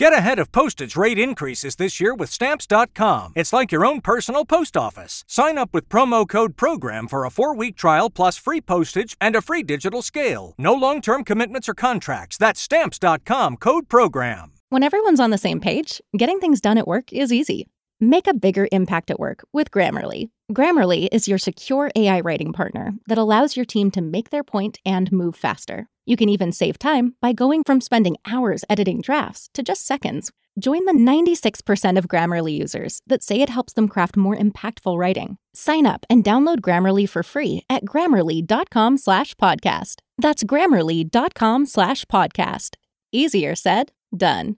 Get ahead of postage rate increases this year with Stamps.com. It's like your own personal post office. Sign up with promo code PROGRAM for a 4-week trial plus free postage and a free digital scale. No long-term commitments or contracts. That's Stamps.com, code PROGRAM. When everyone's on the same page, getting things done at work is easy. Make a bigger impact at work with Grammarly. Grammarly is your secure AI writing partner that allows your team to make their point and move faster. You can even save time by going from spending hours editing drafts to just seconds. Join the 96% of Grammarly users that say it helps them craft more impactful writing. Sign up and download Grammarly for free at Grammarly.com/podcast. That's Grammarly.com/podcast. Easier said, done.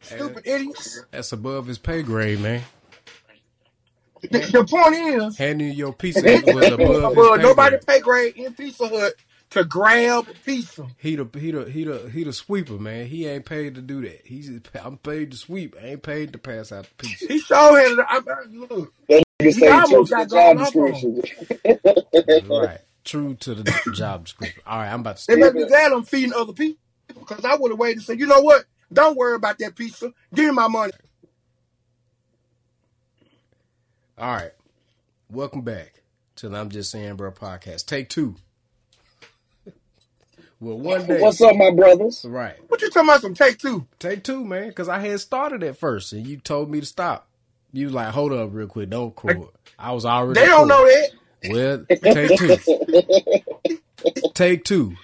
Stupid idiots. That's above his pay grade, man. The point is, handing your pizza was above his nobody pay grade in Pizza Hut to grab pizza. He the sweeper, man. He ain't paid to do that. I'm paid to sweep. I ain't paid to pass out the pizza. He sure had look. He almost got job description. Right, true to the job description. All right, I'm about to. They must be glad I'm feeding other people, because I would have waited and said, you know what? Don't worry about that pizza. Give me my money. All right. Welcome back to the I'm Just Saying Bro podcast. Take two. Well, one day. What's up, my brothers? Right. What you talking about some take two? Take two, man, because I had started at first, and you told me to stop. You was like, hold up real quick. Don't quit. I was already. They don't know that. Well, take two. Take two.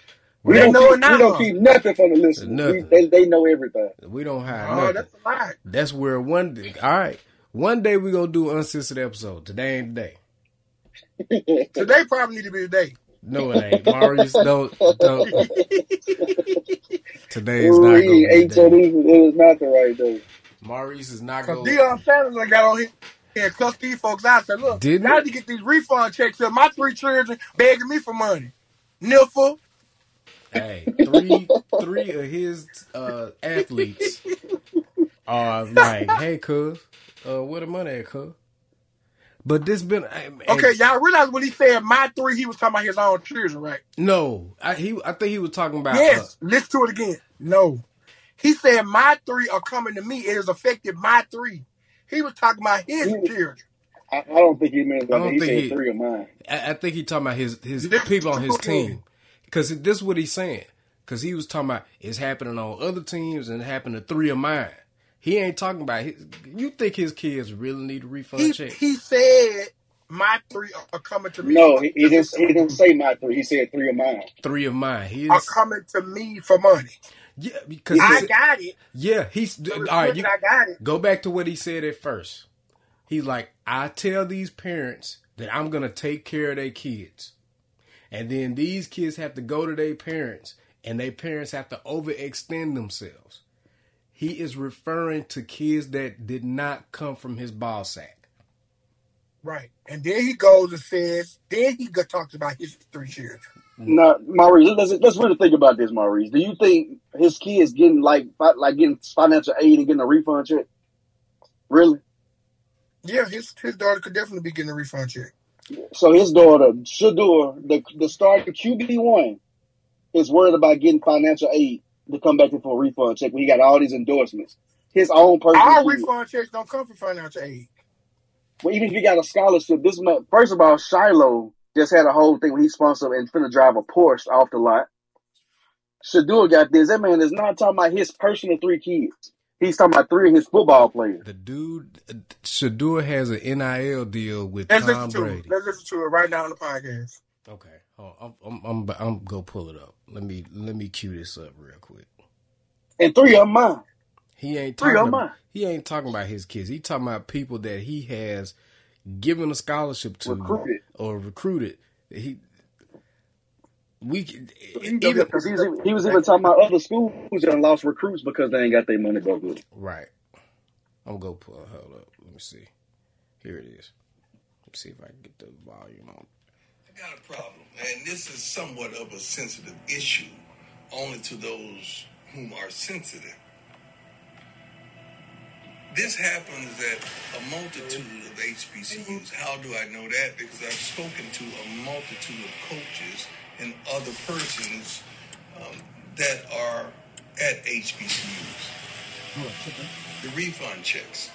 We don't know it now. We don't keep nothing from the listeners. They know everything. We don't hide nothing. Oh, that's a lie. That's where one day. All right. One day we're going to do an uncensored episode. Today ain't the day. Today probably need to be the day. No, it ain't. Marius, don't. Today is not going to be the day. It was not the right day. Marius is not going to be. Deion Sanders got on here and cussed these folks out. I said, look, didn't now it? To get these refund checks up. My 3 children begging me for money. Niffle. Hey, three of his athletes are like, hey, cuz, where the money at, cuz? But this been... okay, y'all realize when he said my 3, he was talking about his own children, right? No, I think he was talking about... Yes, listen to it again. No. He said my 3 are coming to me. It has affected my 3. He was talking about his children. I don't think he meant that. He said 3 of mine. I think he talking about his people on his team. Because this is what he's saying. Because he was talking about it's happening on other teams and it happened to 3 of mine. He ain't talking about his. You think his kids really need a refund check? He said my 3 are coming to me. No, he didn't say my 3. He said 3 of mine. 3 of mine. He are coming to me for money. Yeah, because I got it. Yeah, he's all right. I got it. Go back to what he said at first. He's like, I tell these parents that I'm gonna take care of their kids. And then these kids have to go to their parents, and their parents have to overextend themselves. He is referring to kids that did not come from his ball sack. Right. And then he goes and says, then he talks about his 3 children. No, Maurice, let's really think about this, Maurice. Do you think his kids getting like getting financial aid and getting a refund check? Really? Yeah, his daughter could definitely be getting a refund check. So his daughter, Shedeur, the star QB1, is worried about getting financial aid to come back in for a refund check when he got all these endorsements. His own personal all refund checks don't come from financial aid. Well, even if you got a scholarship, this month, first of all, Shiloh just had a whole thing where he sponsored and finna drive a Porsche off the lot. Shedeur got this. That man is not talking about his personal 3 kids. He's talking about 3 of his football players. The dude, Shedeur has an NIL deal with Tom Brady. Let's listen to it right now on the podcast. Okay, hold on. I'm go pull it up. Let me cue this up real quick. And 3 of mine. He ain't talking about his kids. He talking about people that he has given a scholarship to recruited. He was even talking about other schools that lost recruits because they ain't got their money go good. Right. I'm going to hold up. Let me see. Here it is. Let's see if I can get the volume on. I got a problem, and this is somewhat of a sensitive issue, only to those whom are sensitive. This happens at a multitude of HBCUs. How do I know that? Because I've spoken to a multitude of coaches and other persons that are at HBCUs. The refund checks.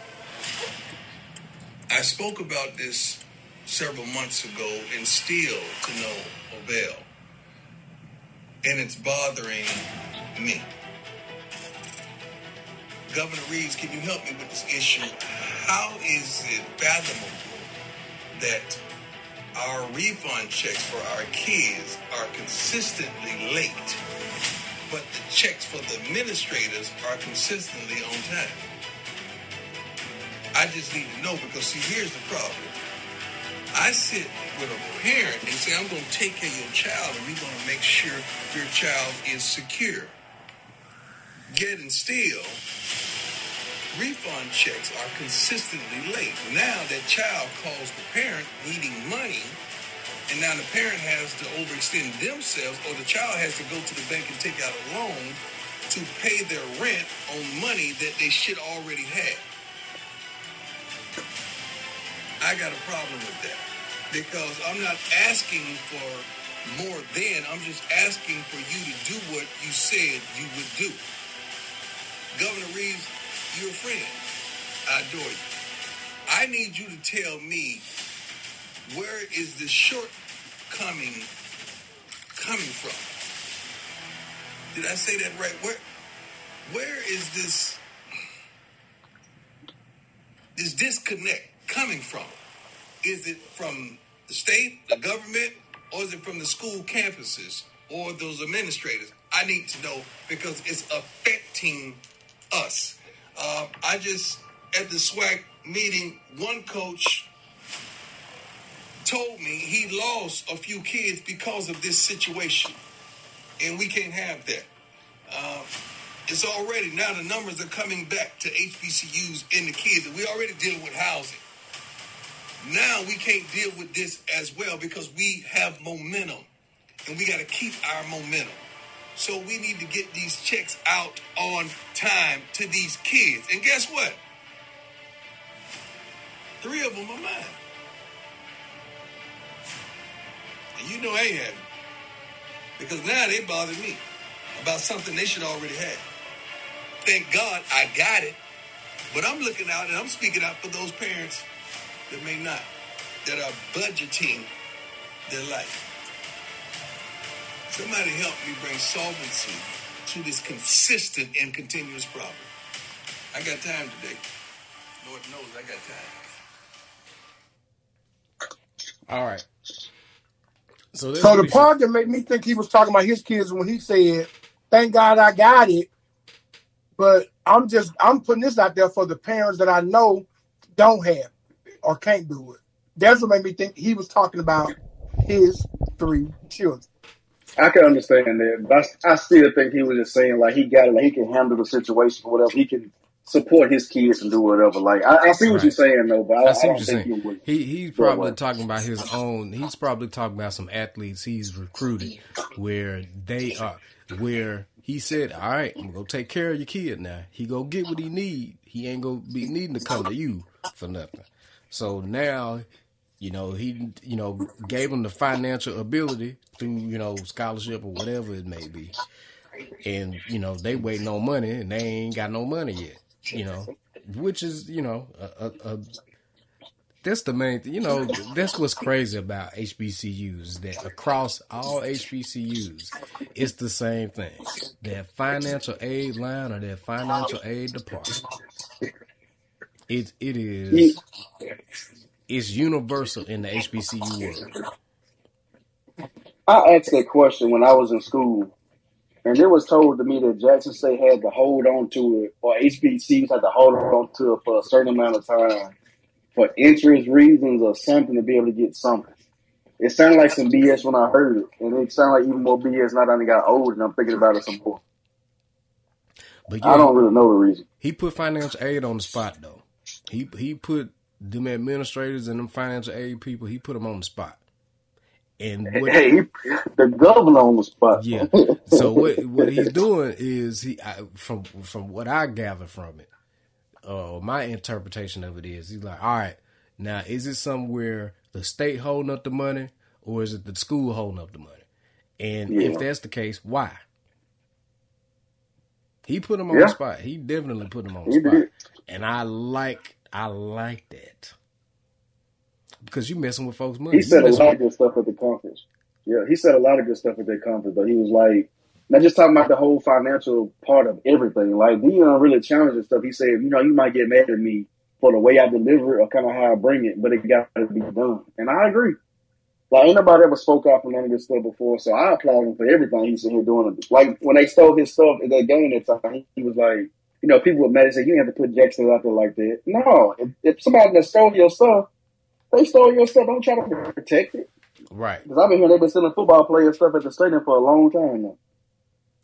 I spoke about this several months ago and still to no avail. And it's bothering me. Governor Reeves, can you help me with this issue? How is it fathomable that our refund checks for our kids are consistently late, but the checks for the administrators are consistently on time? I just need to know, because see, here's the problem. I sit with a parent and say, I'm going to take care of your child and we're going to make sure your child is secure. Yet and still, refund checks are consistently late. Now that child calls the parent needing money, and now the parent has to overextend themselves, or the child has to go to the bank and take out a loan to pay their rent on money that they should already have. I got a problem with that, because I'm not asking for more than, I'm just asking for you to do what you said you would do. Governor Reeves, you're a friend. I adore you. I need you to tell me, where is the shortcoming coming from? Did I say that right? Where is this disconnect coming from? Is it from the state, the government, or is it from the school campuses or those administrators? I need to know, because it's affecting us. I just, at the SWAC meeting, one coach told me he lost a few kids because of this situation, and we can't have that. It's already, now the numbers are coming back to HBCUs and the kids, and we already dealing with housing. Now we can't deal with this as well, because we have momentum, and we got to keep our momentum. So we need to get these checks out on time to these kids. And guess what? 3 of them are mine. And you know they have me, because now they bother me about something they should already have. Thank God I got it, but I'm looking out and I'm speaking out for those parents that may not, that are budgeting their life. Somebody help me bring solvency to this consistent and continuous problem. I got time today. Lord knows I got time. All right. So the part that made me think he was talking about his kids when he said, thank God I got it, but I'm putting this out there for the parents that I know don't have it or can't do it. That's what made me think he was talking about his 3 children. I can understand that, but I still think he was just saying, like, he got it, like, he can handle the situation or whatever. He can support his kids and do whatever. Like, I see what you're saying, though, but I don't think he would. He's probably talking about his own. He's probably talking about some athletes he's recruited where they are, where he said, all right, I'm going to take care of your kid now. He go get what he need. He ain't going to be needing to come to you for nothing. So now, you know, he, you know, gave him the financial ability through, you know, scholarship or whatever it may be. And, you know, they waiting on money and they ain't got no money yet, you know, which is, you know, that's the main thing. You know, that's what's crazy about HBCUs, that across all HBCUs, it's the same thing. That financial aid line or that financial aid department. It's universal in the HBCU world. I asked that question when I was in school, and it was told to me that Jackson State had to hold on to it, or HBCUs had to hold on to it for a certain amount of time for interest reasons or something, to be able to get something. It sounded like some BS when I heard it, and it sounded like even more BS now that I got old and I'm thinking about it some more. But yeah, I don't really know the reason. He put financial aid on the spot, though. He put them administrators and them financial aid people, he put them on the spot. And what, hey, the governor on the spot. Yeah. So what he's doing is, from what I gather from it, my interpretation of it is, he's like, all right, now is it somewhere the state holding up the money, or is it the school holding up the money? And if that's the case, why? He put him on the spot. He definitely put him on the spot. Did. And I like that. Because you messing with folks' money. He said a lot of good stuff at the conference. Yeah, he said a lot of good stuff at that conference, but he was like, not just talking about the whole financial part of everything. Like, Deion really challenging stuff. He said, you know, you might get mad at me for the way I deliver it or kind of how I bring it, but it got to be done. And I agree. Like, ain't nobody ever spoke out for none of this stuff before, so I applaud him for everything he's in here doing. Like, when they stole his stuff at that game that time, he was like, you know, people were mad and said, you didn't have to put Jackson out there like that. No, if somebody that stole your stuff, they stole your stuff. Don't try to protect it. Right. Because I've been here, they've been selling football player stuff at the stadium for a long time now.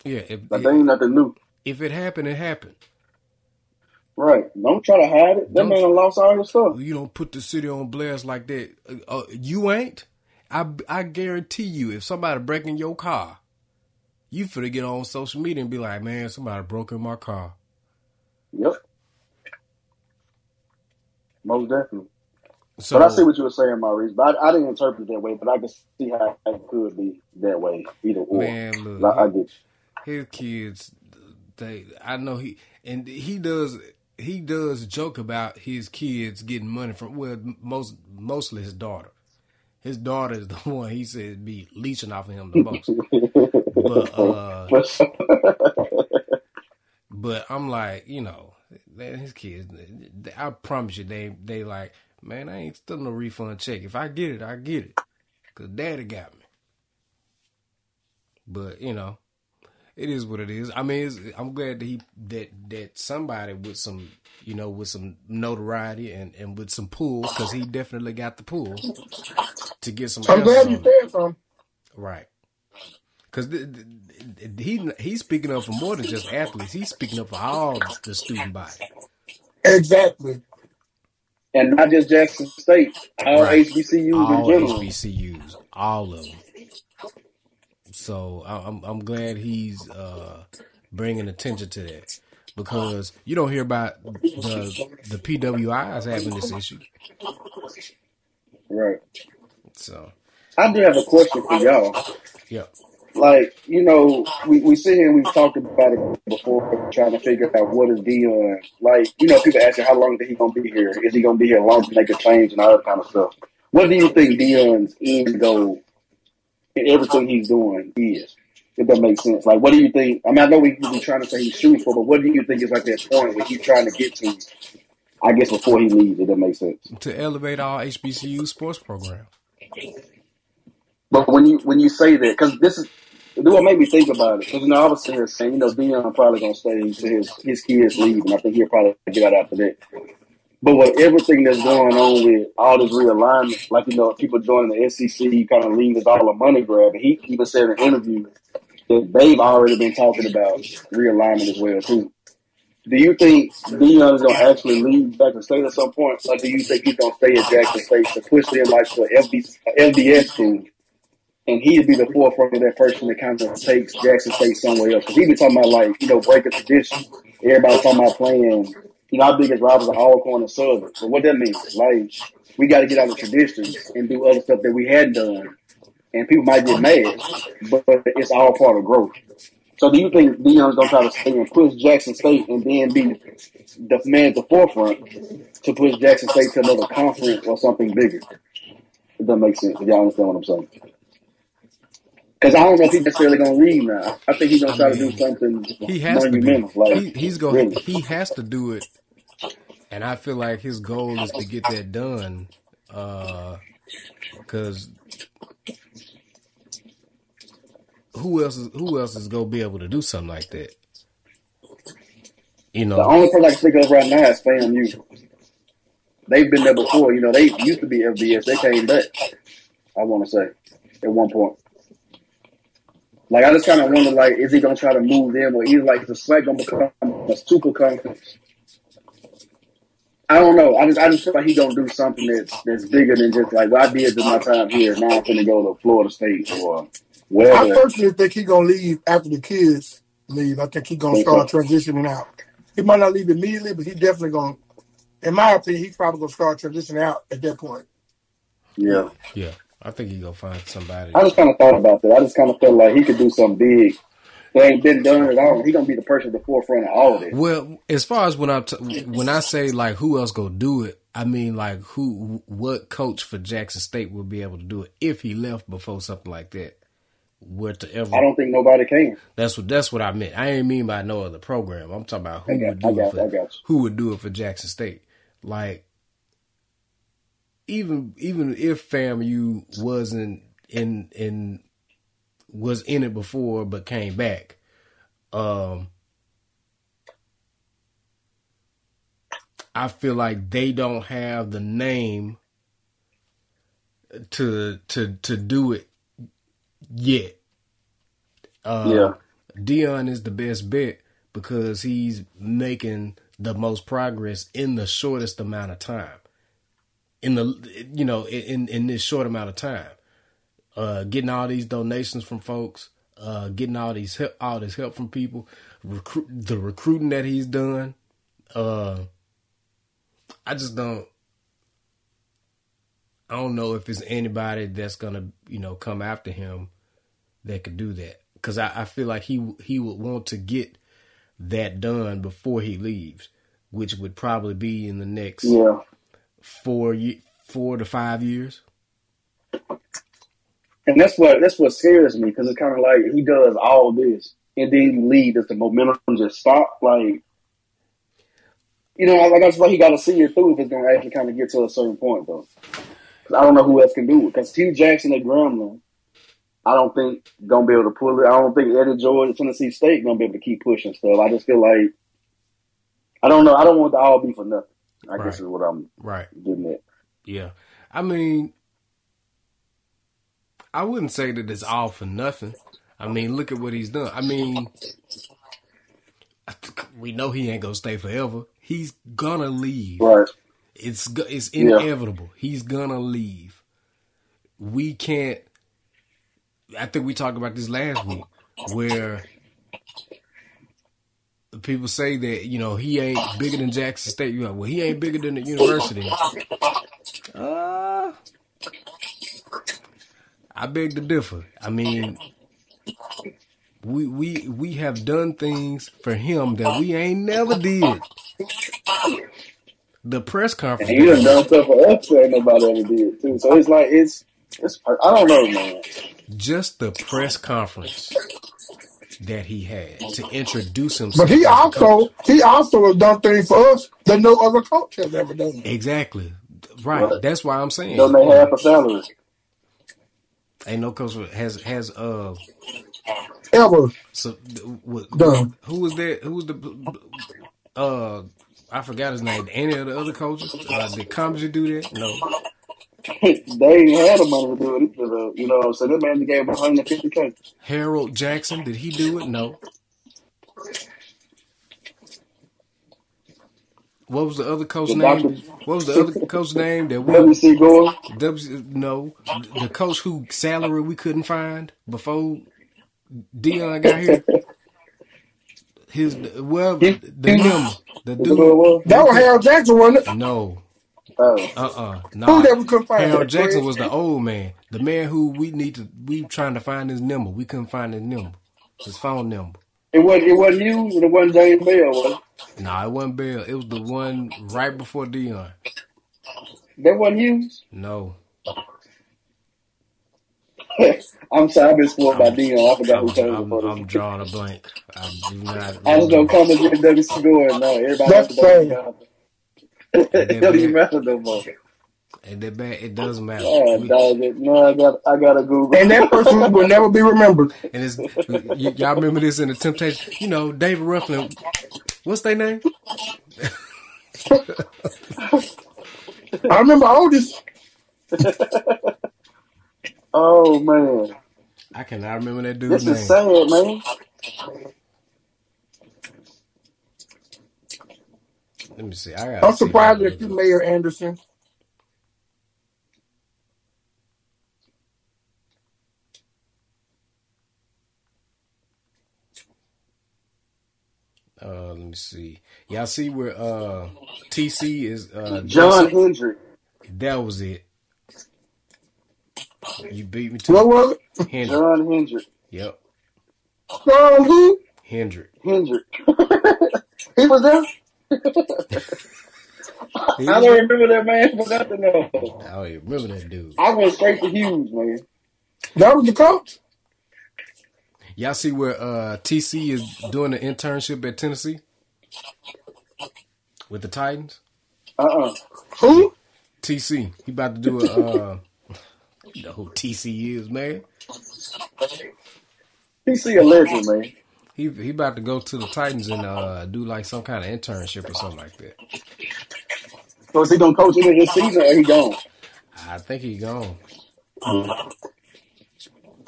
Yeah. That ain't nothing new. If it happened, it happened. Right. Don't try to hide it. That man lost all your stuff. You don't put the city on blast like that. You ain't. I guarantee you, if somebody breaking your car, you finna get on social media and be like, man, somebody broke in my car. Yep. Most definitely. So, but I see what you were saying, Maurice. But I didn't interpret it that way, but I can see how it could be that way, either or. Man, look, I get you. His kids, I know he does joke about his kids getting money from, well, mostly his daughter. His daughter is the one he said be leeching off of him the most. But I'm like, you know, his kids, I promise you, they like, man, I ain't still no refund check. If I get it, I get it. Because daddy got me. But, you know, it is what it is. I mean, I'm glad that that somebody with some, you know, with some notoriety and with some pull, because he definitely got the pull to get some. I'm glad you said something. Right. Because he's speaking up for more than just athletes. He's speaking up for all the student body. Exactly. And not just Jackson State. All HBCUs in general. All HBCUs. All of them. So I'm glad he's bringing attention to that, because you don't hear about the PWIs having this issue. Right. So I do have a question for y'all. Yeah. Like, you know, we sit here and we've talked about it before, trying to figure out what is Deion. Like, you know, people ask you, how long is he going to be here? Is he going to be here long to make a change and all that kind of stuff? What do you think Deion's end goal in everything he's doing is? If that makes sense. Like, what do you think? I mean, I know we've been trying to say he's shooting for, but what do you think is like that point where he's trying to get to, I guess, before he leaves, if that makes sense? To elevate all HBCU sports programs. But when you say that, because this is, what made me think about it, because, you know, I was serious saying, you know, Deion probably going to stay until his kids leave, and I think he'll probably get out after that. But with everything that's going on with all this realignment, like, you know, people joining the SEC, kind of leaving is all a money grab, and he even said in an interview that they've already been talking about realignment as well, too. Do you think Deion is going to actually leave Jackson State at some point, or do you think he's going to stay at Jackson State to push them, like, to an FBS team? And he'd be the forefront of that person that kind of takes Jackson State somewhere else. Because he'd be talking about, like, you know, breaking tradition. Everybody's talking about playing. You know, our biggest rivals are all corner Southern. So what that means, like, we got to get out of tradition and do other stuff that we had done. And people might get mad, but it's all part of growth. So do you think Deion's going to try to stay and push Jackson State and then be the man at the forefront to push Jackson State to another conference or something bigger? If that makes sense, if y'all understand what I'm saying. Because I don't know if he's necessarily going to leave now. I think he's going to try to do something. He has monumental. To like, he's going. Really. He has to do it, and I feel like his goal is to get that done. Because who else is going to be able to do something like that? You know, the only thing I can think of right now is FAMU. They've been there before. You know, they used to be FBS. They came back. I want to say at one point. Like, I just kind of wonder, like, is he going to try to move them? Or he's like, the SWAC going to become a super conference? I don't know. I just feel like he's going to do something that's bigger than just, like, well, I did my time here. Now I'm going to go to Florida State or wherever. I personally think he's going to leave after the kids leave. I think he's going to start transitioning out. He might not leave immediately, but he's definitely going to, in my opinion, he's probably going to start transitioning out at that point. Yeah. Yeah. I think he's going to find somebody. I just kind of thought about that. I just kind of felt like he could do something big who ain't been done at all. He's going to be the person at the forefront of all of this. Well, as far as when I say, like, who else going to do it, I mean, like, what coach for Jackson State would be able to do it if he left before something like that? I don't think nobody can. That's what I meant. I ain't mean by no other program. I'm talking about who would do it for Jackson State. Like, even if FAMU wasn't was in it before but came back, I feel like they don't have the name to do it yet. Deion is the best bet because he's making the most progress in the shortest amount of time. In this short amount of time, getting all these donations from folks, getting all this help from people, the recruiting that he's done. I don't know if it's anybody that's gonna come after him that could do that, because I feel like he would want to get that done before he leaves, which would probably be in the next 4 to 5 years. And that's what scares me, because it's kind of like he does all this and then you leave. Does the momentum just stop? Like, like I just feel like he got to see it through if it's going to actually kind of get to a certain point, though. I don't know who else can do it, because Hugh Jackson at Grambling, I don't think gonna be able to pull it. I don't think Eddie George at Tennessee State gonna be able to keep pushing stuff. I just feel like, I don't know. I don't want it to all be for nothing, I guess is what I'm getting at. Yeah, I mean, I wouldn't say that it's all for nothing. I mean, look at what he's done. I mean, we know he ain't gonna stay forever. He's gonna leave. Right. It's inevitable. Yeah. He's gonna leave. We can't. I think we talked about this last week, where the people say that he ain't bigger than Jackson State. You're like, well, he ain't bigger than the university. I beg to differ. I mean, we have done things for him that we ain't never did. The press conference. And he done stuff for us that nobody ever did too. So it's like it's I don't know, man. Just the press conference that he had to introduce himself. But he also has done things for us that no other coach has ever done. Exactly. Right. That's why I'm saying. Don't make half a salary. Ain't no coach has ever. So done. Who was that? Who was the I forgot his name. Any of the other coaches? Did Comedy do that? No. They ain't had the money to do it. So that man gave him $150K. Harold Jackson, did he do it? No. What was the other coach's name? What was the other coach's name? That WC Gore? No. The coach whose salary we couldn't find before Deion got here? That was Harold Jackson, wasn't it? No. No. Harold Jackson was the old man. The man who we trying to find his number. We couldn't find his number. His phone number. It wasn't you, it wasn't James Bell, was it? No, it wasn't Bell. It was the one right before Deion. That wasn't you? No. I'm sorry, I've been spoiled by Deion. I forgot who told me. I'm drawing a blank. I was going to come and get WC Gore. No, everybody has to it doesn't matter no more. It doesn't matter. I gotta Google. And that person will never be remembered. And it's, y'all remember this in the Temptation? David Ruffin. What's their name? I remember Otis. Oh, man. I cannot remember that dude's name. This is sad, man. Let me see. I'm surprised that you, Mayor Anderson. Let me see. Y'all see where TC is? John Hendry. That was it. You beat me to it. What was it? John Hendry. Yep. Hendrick. He was there? I don't remember that man for nothing though. I don't even remember that dude. I went straight to Hughes, man. That was the coach? Y'all see where TC is doing an internship at Tennessee? With the Titans? Who? TC. He about to do a... you know who TC is, man. TC a legend, man. He about to go to the Titans and do like some kind of internship or something like that. So is he going to coach him in his season or he gone? I think he gone.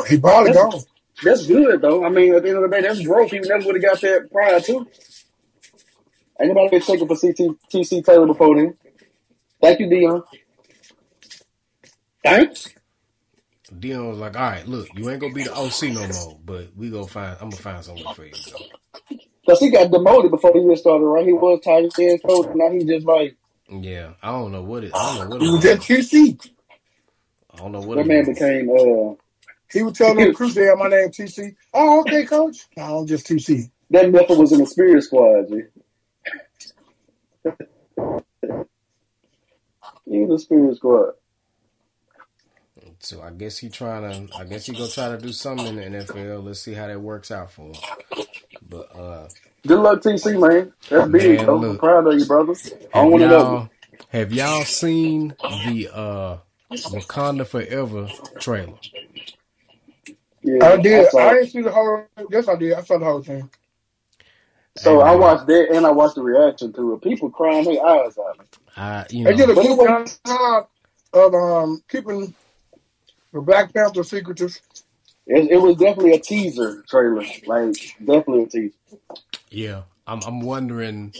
He probably gone. That's good, though. I mean, at the end of the day, that's growth. He never would have got that prior to. Ain't nobody been taken for TC Taylor before then. Thank you, Deion. Thanks. Deion was like, all right, look, you ain't going to be the OC no more, but we go find. I'm going to find someone for you. Because he got demoted before he even started, right? He was tight end coach, and now he's just like. Yeah, I don't know what it is. He was at QC. I don't know what it is. That man became... He would tell them crew there, my name TC. Oh, okay, coach. No, I'm just TC. That method was an experience squad, G. He was a experience squad. So I guess he trying to. I guess he gonna try to do something in the NFL. Let's see how that works out for him. But good luck, TC, man. That's big, though. I'm proud of you, brother. I want to know. Have y'all seen the Wakanda Forever trailer? Yeah, I did. I didn't see the whole. Yes, I did. I saw the whole thing. So I watched that, and I watched the reaction to it. People crying their eyes out. They did a good job of keeping the Black Panther secretive. It was definitely a teaser trailer, like definitely a teaser. Yeah, I'm wondering.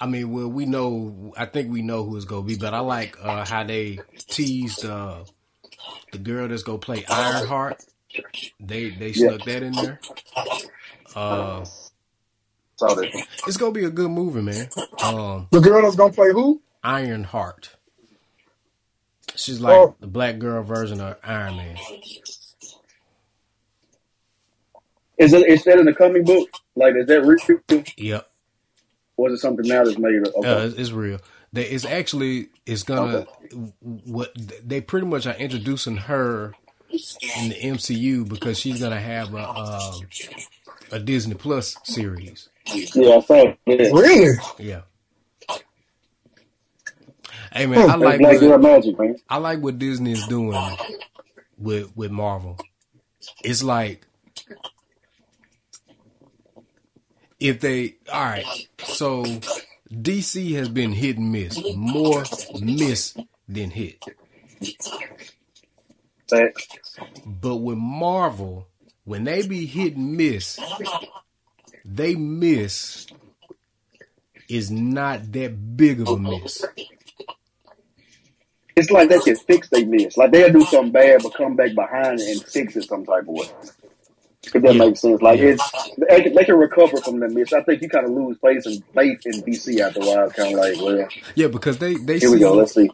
I mean, well, we know. I think we know who it's gonna be, but I like how they teased. The girl that's gonna play Ironheart, they stuck that in there. It's gonna be a good movie, man. The girl that's gonna play who? Ironheart. She's like the black girl version of Iron Man. Is that in the comic book? Like, is that real? Yep. Or is it something now that's made up? Okay. It's real. What they pretty much are introducing her in the MCU because she's gonna have a Disney Plus series. Yeah, I thought. Yeah. Really? Yeah. Hey man, I like what Disney is doing with Marvel. It's like if they DC has been hit and miss. More miss than hit. But with Marvel, when they be hit and miss, they miss is not that big of a miss. It's like they can fix they miss. Like they'll do something bad but come back behind it and fix it some type of way. If that makes sense. Like, they can recover from the miss. I think you kind of lose faith in DC after a while. Kind of like, well. Yeah, because they see. Here we go. Let's see.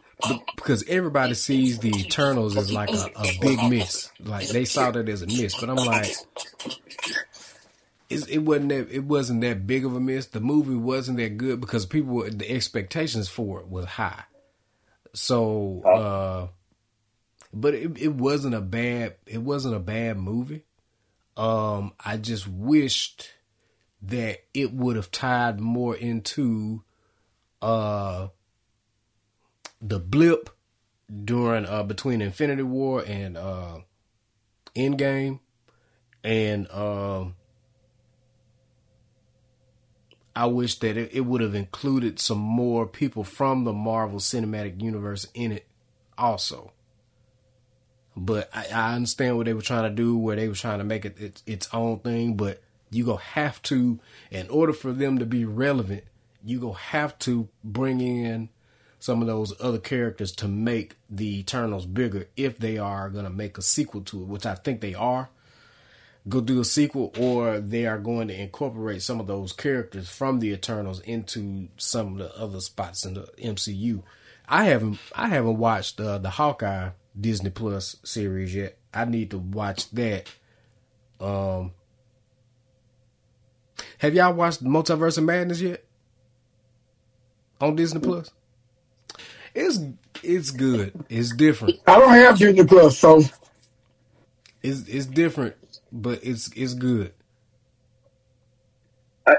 Because everybody sees the Eternals as like a big miss. Like, they saw that as a miss. But I'm like, it wasn't that big of a miss. The movie wasn't that good because the expectations for it was high. So, but it wasn't a bad movie. I just wished that it would have tied more into the blip during between Infinity War and Endgame, and I wish that it would have included some more people from the Marvel Cinematic Universe in it also. But I understand what they were trying to do, where they were trying to make it its own thing. But you gonna have to, in order for them to be relevant, you gonna have to bring in some of those other characters to make the Eternals bigger if they are gonna make a sequel to it, which I think they are. Go do a sequel, or they are going to incorporate some of those characters from the Eternals into some of the other spots in the MCU. I haven't watched the Hawkeye Disney Plus series yet. I need to watch that Have y'all watched Multiverse of Madness yet? On Disney Plus? It's good. It's different. I don't have Disney Plus, so it's different, but it's good.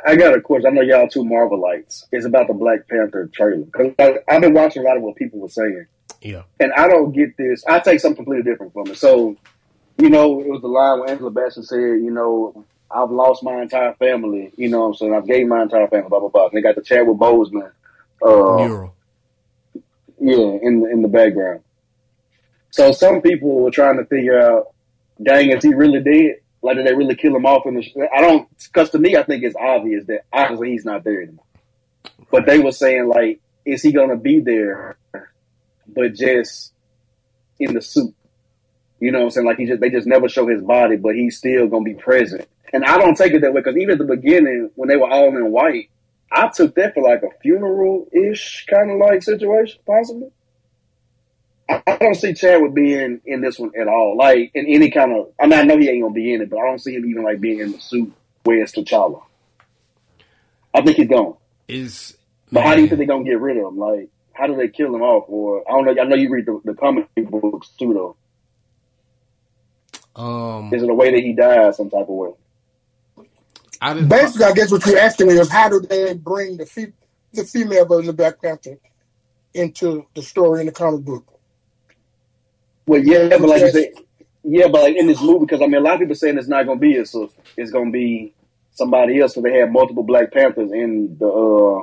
I got a question. I know y'all two Marvelites. It's about the Black Panther trailer. Cause I've been watching a lot of what people were saying. Yeah. And I don't get this. I take something completely different from it. So, you know, it was the line where Angela Bassett said, you know, I've lost my entire family. You know what I'm saying? I've gained my entire family, blah, blah, blah. And they got the Chadwick Boseman. Mural. Yeah, in the background. So some people were trying to figure out, dang, is he really dead? Like, did they really kill him off in the I don't, because to me, I think it's obvious that obviously he's not there anymore. But they were saying, like, is he going to be there, but just in the suit? You know what I'm saying? Like, they just never show his body, but he's still going to be present. And I don't take it that way, because even at the beginning, when they were all in white, I took that for like a funeral-ish kind of like situation, possibly. I don't see Chadwick being in this one at all. Like, in any kind of... I mean, I know he ain't going to be in it, but I don't see him even, like, being in the suit where it's T'Challa. I think he's gone. But how do you think they're going to get rid of him? Like, how do they kill him off? Or, I don't know. I know you read the comic books, too, though. Is it a way that he dies some type of way? Basically, I guess what you're asking me is, how do they bring the female version of Black Panther into the story in the comic book? Well, yeah, but like you said, yeah, but like in this movie, because I mean, a lot of people are saying it's not going to be his sister; it's going to be somebody else. So they had multiple Black Panthers in the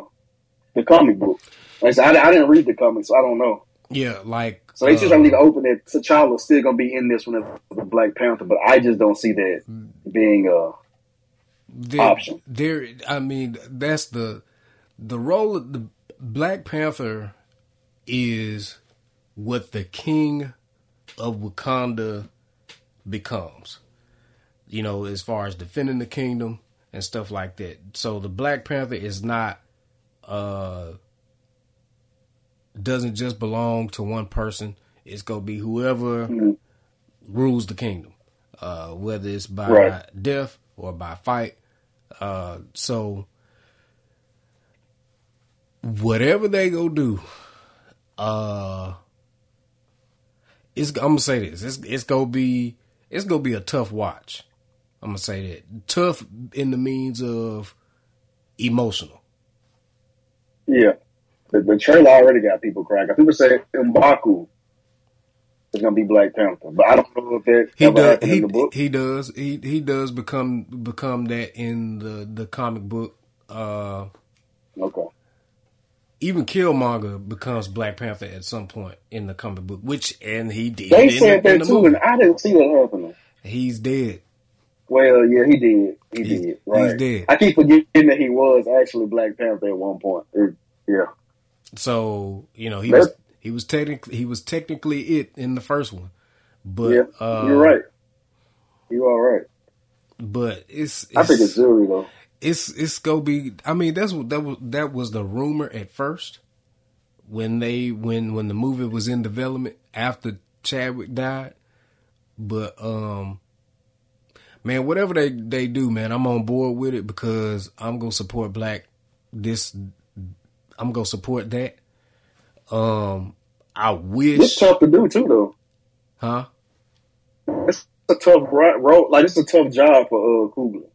comic book. Like, so I didn't read the comics, so I don't know. Yeah, like so they just don't need to open it. T'Challa's still going to be in this one as the Black Panther, but I just don't see that being an option. There, I mean, that's the role of the Black Panther is what the king of Wakanda becomes, you know, as far as defending the kingdom and stuff like that. So the Black Panther is not, doesn't just belong to one person. It's going to be whoever rules the kingdom, whether it's by death or by fight. So whatever they go do, I'm gonna say this. It's gonna be a tough watch. I'm gonna say that. Tough in the means of emotional. Yeah, the trailer already got people crying. People say M'Baku is gonna be Black Panther, but I don't know if that ever happened in the book. He does become that in the comic book. Okay. Even Killmonger becomes Black Panther at some point in the comic book, and he did. They said that too, and I didn't see that happening. He's dead. Well, yeah, he did. He did. Right. He's dead. I keep forgetting that he was actually Black Panther at one point. Yeah. So, you know, he was technically it in the first one, but yeah, you're right. You are right. But I think it's silly though. It's gonna be. I mean, that was the rumor at first when the movie was in development after Chadwick died. But man, whatever they do, man, I'm on board with it because I'm gonna support Black. I'm gonna support that. I wish. It's tough to do too, though. Huh? It's a tough road. Like it's a tough job for Coogler.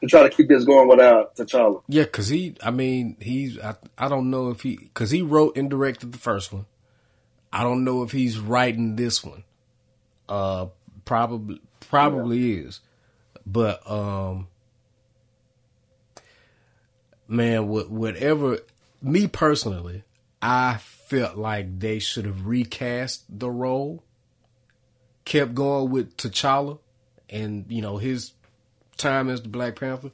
To try to keep this going without T'Challa. Yeah, because I don't know if he, because he wrote and directed the first one. I don't know if he's writing this one. Probably is. But, man, whatever, me personally, I felt like they should have recast the role, kept going with T'Challa and, you know, his time as the Black Panther,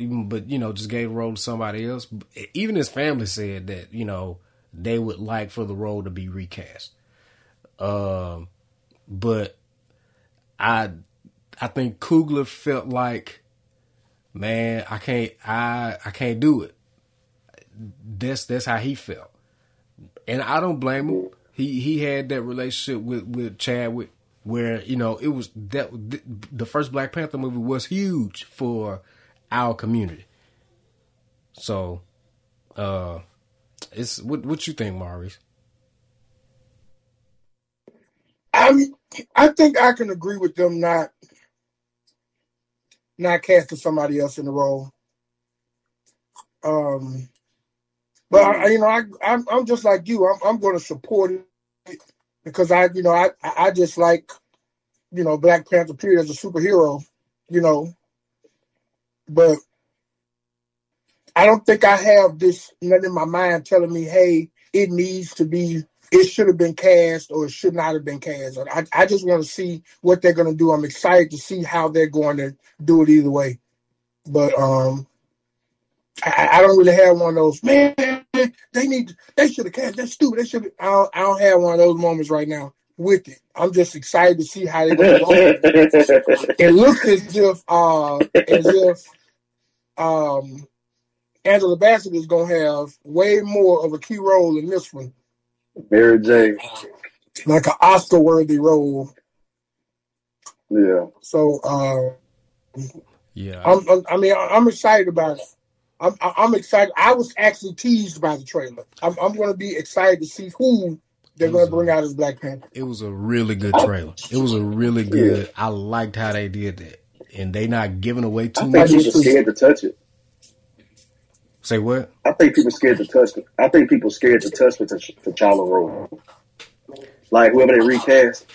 but you know, just gave the role to somebody else. Even his family said that, you know, they would like for the role to be recast. But I think Coogler felt like, man, I can't do it. That's how he felt, and I don't blame him. He had that relationship with Chadwick where, you know, it was that the first Black Panther movie was huge for our community. So, it's what you think, Maurice? I think I can agree with them not casting somebody else in the role. But I'm just like you. I'm going to support it because I just like, Black Panther period as a superhero, but I don't think I have this nothing in my mind telling me, hey, it needs to be, it should have been cast or it should not have been cast. I just want to see what they're going to do. I'm excited to see how they're going to do it either way. But, I don't really have one of those. Man, they should have cast. That's stupid. I don't have one of those moments right now with it. I'm just excited to see how they go. It looks as if Angela Bassett is gonna have way more of a key role in this one. Mary J. Like an Oscar-worthy role. Yeah. So, yeah. I'm excited about it. I'm excited. I was actually teased by the trailer. I'm going to be excited to see who they're going to bring out as Black Panther. It was a really good trailer. I liked how they did that. And they not giving away too much. I think people are scared to touch it. Say what? I think people scared to touch it. I think people scared to touch with the T'Challa role. Like, whoever they recast.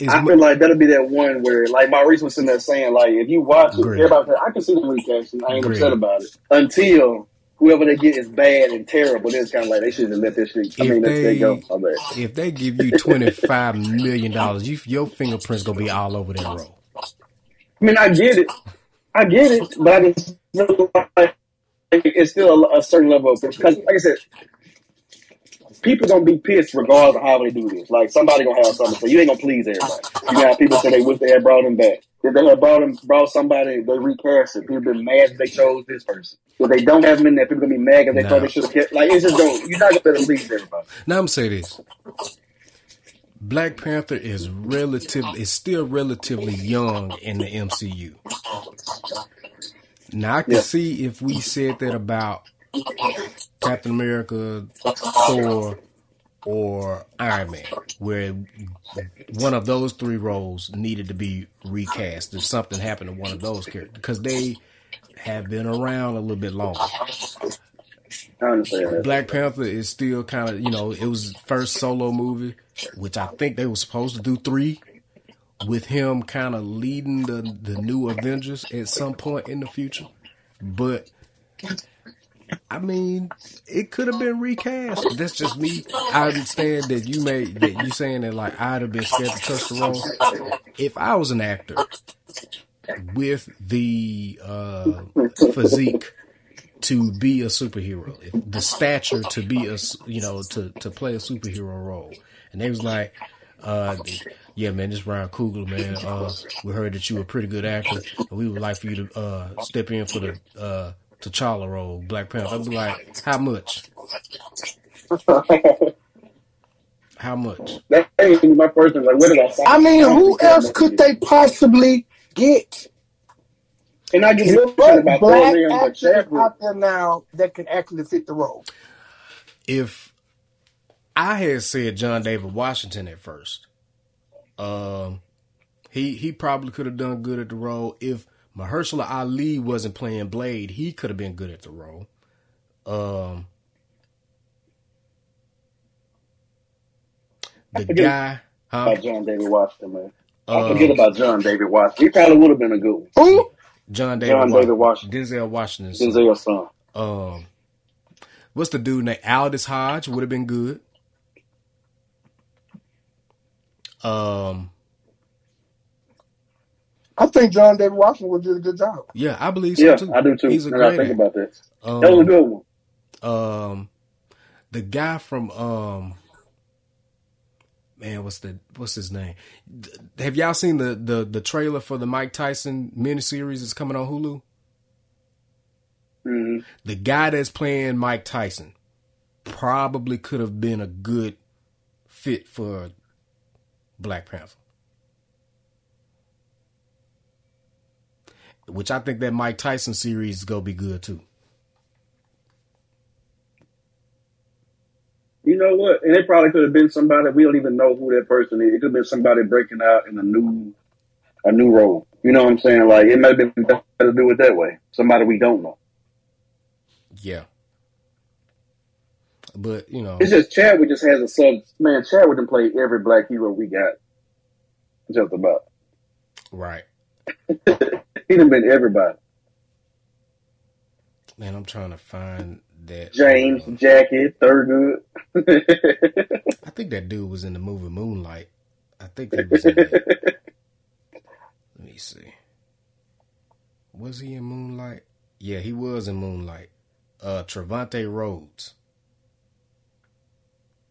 I feel like that'll be that one where, like, Maurice was sitting there saying, like, if you watch it, everybody, I can see them recasting. I ain't upset about it. Until whoever they get is bad and terrible, then it's kind of like, they shouldn't have let this shit. They go. If they give you $25 million, your fingerprints going to be all over that role. I mean, I get it, but I just feel like it's still a certain level of, because, like I said, people gonna be pissed regardless of how they do this. Like, somebody gonna have something, so you ain't gonna please everybody. You got people say they wish they had brought him back. If they had brought somebody, they recast it. People been mad if they chose this person. If they don't have him in there, people gonna be mad if they thought they should have kept. Like, it's just you're not gonna please everybody. Now I'm gonna say this: Black Panther is still relatively young in the MCU. Now I can see if we said that about Captain America, Thor, or Iron Man, where one of those three roles needed to be recast if something happened to one of those characters, because they have been around a little bit longer. Black Panther is still kind of, it was his first solo movie, which I think they were supposed to do three, with him kind of leading the new Avengers at some point in the future. But I mean, it could have been recast. That's just me. I understand that you saying that, like, I'd have been scared to touch the role. If I was an actor with the physique to be a superhero, the stature to be to play a superhero role, and they was like, yeah, man, this is Ryan Coogler, man. We heard that you were a pretty good actor, and we would like for you to step in for the T'Challa role, Black Panther. I'd be like, how much? How much? That ain't my first thing. Like, what did I say? I mean, who else could they possibly get? And I just look about Black actors out there now that can actually fit the role. If I had said John David Washington at first, he probably could have done good at the role. If Mahershala Ali wasn't playing Blade, he could have been good at the role. John David Washington, man. I forget about John David Washington. He probably would have been a good one. Who? John David Washington. Denzel Washington's son. Denzel's son. What's the dude named? Aldous Hodge would have been good. I think John David Washington would do a good job. Yeah, I believe so too. I do too. He's a great actor. I think about that. That was a good one. The guy from what's his name? Have y'all seen the trailer for the Mike Tyson miniseries that's coming on Hulu? Mm-hmm. The guy that's playing Mike Tyson probably could have been a good fit for Black Panther. which I think that Mike Tyson series is going to be good too. You know what? And it probably could have been somebody, we don't even know who that person is. It could have been somebody breaking out in a new role. You know what I'm saying? Like, it might have been better to do it that way. Somebody we don't know. Yeah. But, you know. It's just Chadwick just has a sub. Man, Chadwick can play every black hero we got. Just about. Right. He done been everybody. Man, I'm trying to find that. James, Jackie, Thurgood. I think that dude was in the movie Moonlight. I think he was in that. Let me see. Was he in Moonlight? Yeah, he was in Moonlight. Trevante Rhodes.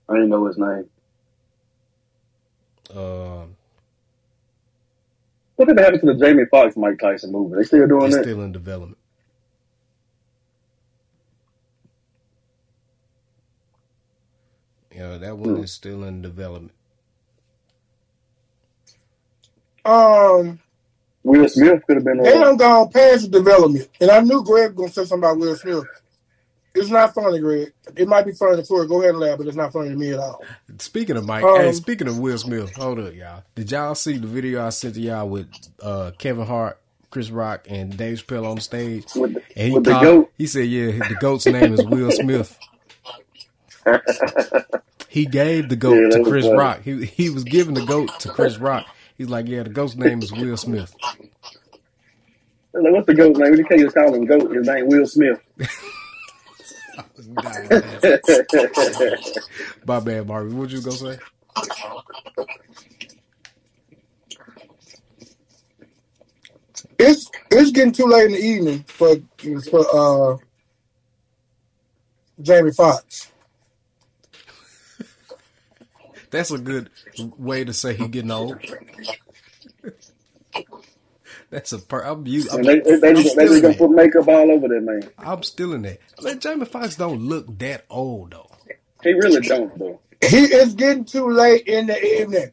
I didn't know his name. What did happen to the Jamie Foxx, Mike Tyson movie? They still doing that? Still in development. Yeah, that one is still in development. Will Smith could have been. They don't go past development, and I knew Greg was going to say something about Will Smith. It's not funny, Greg. It might be funny to Florida. Go ahead and laugh, but it's not funny to me at all. Speaking of Mike, speaking of Will Smith, hold up, y'all. Did y'all see the video I sent to y'all with Kevin Hart, Chris Rock, and Dave Chappelle on stage? And he called, he said, "Yeah, the goat's name is Will Smith." He gave the goat to Chris Rock. He was giving the goat to Chris Rock. He's like, yeah, the goat's name is Will Smith. Like, what's the goat's name? You can't just call him goat. His name Will Smith. My bad, Marvin. What you gonna say? It's getting too late in the evening for Jamie Foxx. That's a good way to say he's getting old. That's a part. They just gonna put makeup all over that man. I'm still in that. Like, Jamie Foxx don't look that old though. He really don't though. He is getting too late in the evening.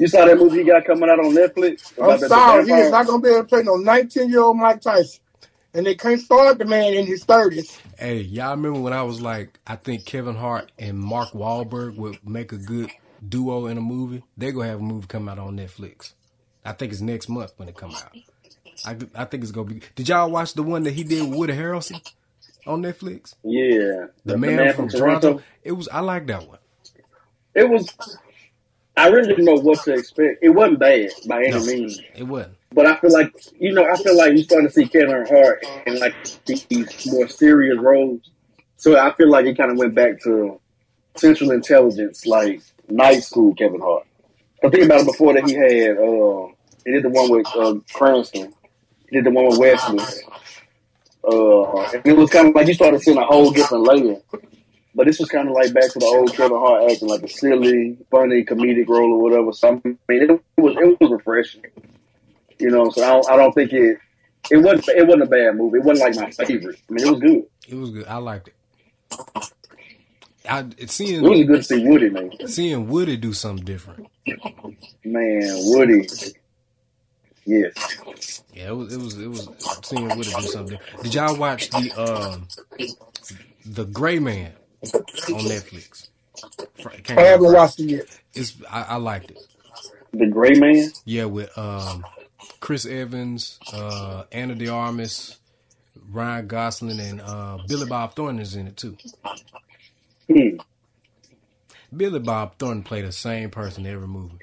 You saw that movie he got coming out on Netflix? I'm sorry, he is not gonna be able to play no 19-year-old Mike Tyson. And they can't start the man in his 30s. Hey, y'all remember when I was like, I think Kevin Hart and Mark Wahlberg would make a good duo in a movie? They're going to have a movie come out on Netflix. I think it's next month when it comes out. I think it's going to be... Did y'all watch the one that he did with Woody Harrelson on Netflix? Yeah. The man from Toronto. I like that one. It was... I really didn't know what to expect. It wasn't bad by any means. It wasn't. But I feel like, you're starting to see Kevin Hart in like these more serious roles. So I feel like it kind of went back to Central Intelligence, like night school Kevin Hart. I think about it before that he did the one with Cranston. He did the one with Wesley. And it was kind of like you started seeing a whole different layer. But this was kind of like back to the old Kevin Hart acting, like a silly, funny, comedic role or whatever. So, I mean, it was refreshing. You know, so I don't think it wasn't a bad movie. It wasn't like my favorite. I mean, it was good. It was good. I liked it. It was good to see Woody, man. Seeing Woody do something different. Man, Woody. Yes. Yeah, it was seeing Woody do something different. Did y'all watch the Gray Man on Netflix? I haven't watched it yet. I liked it. The Gray Man? Yeah, with Chris Evans, Anna de Armas, Ryan Gosling, and Billy Bob Thornton is in it too. Billy Bob Thornton played the same person in every movie.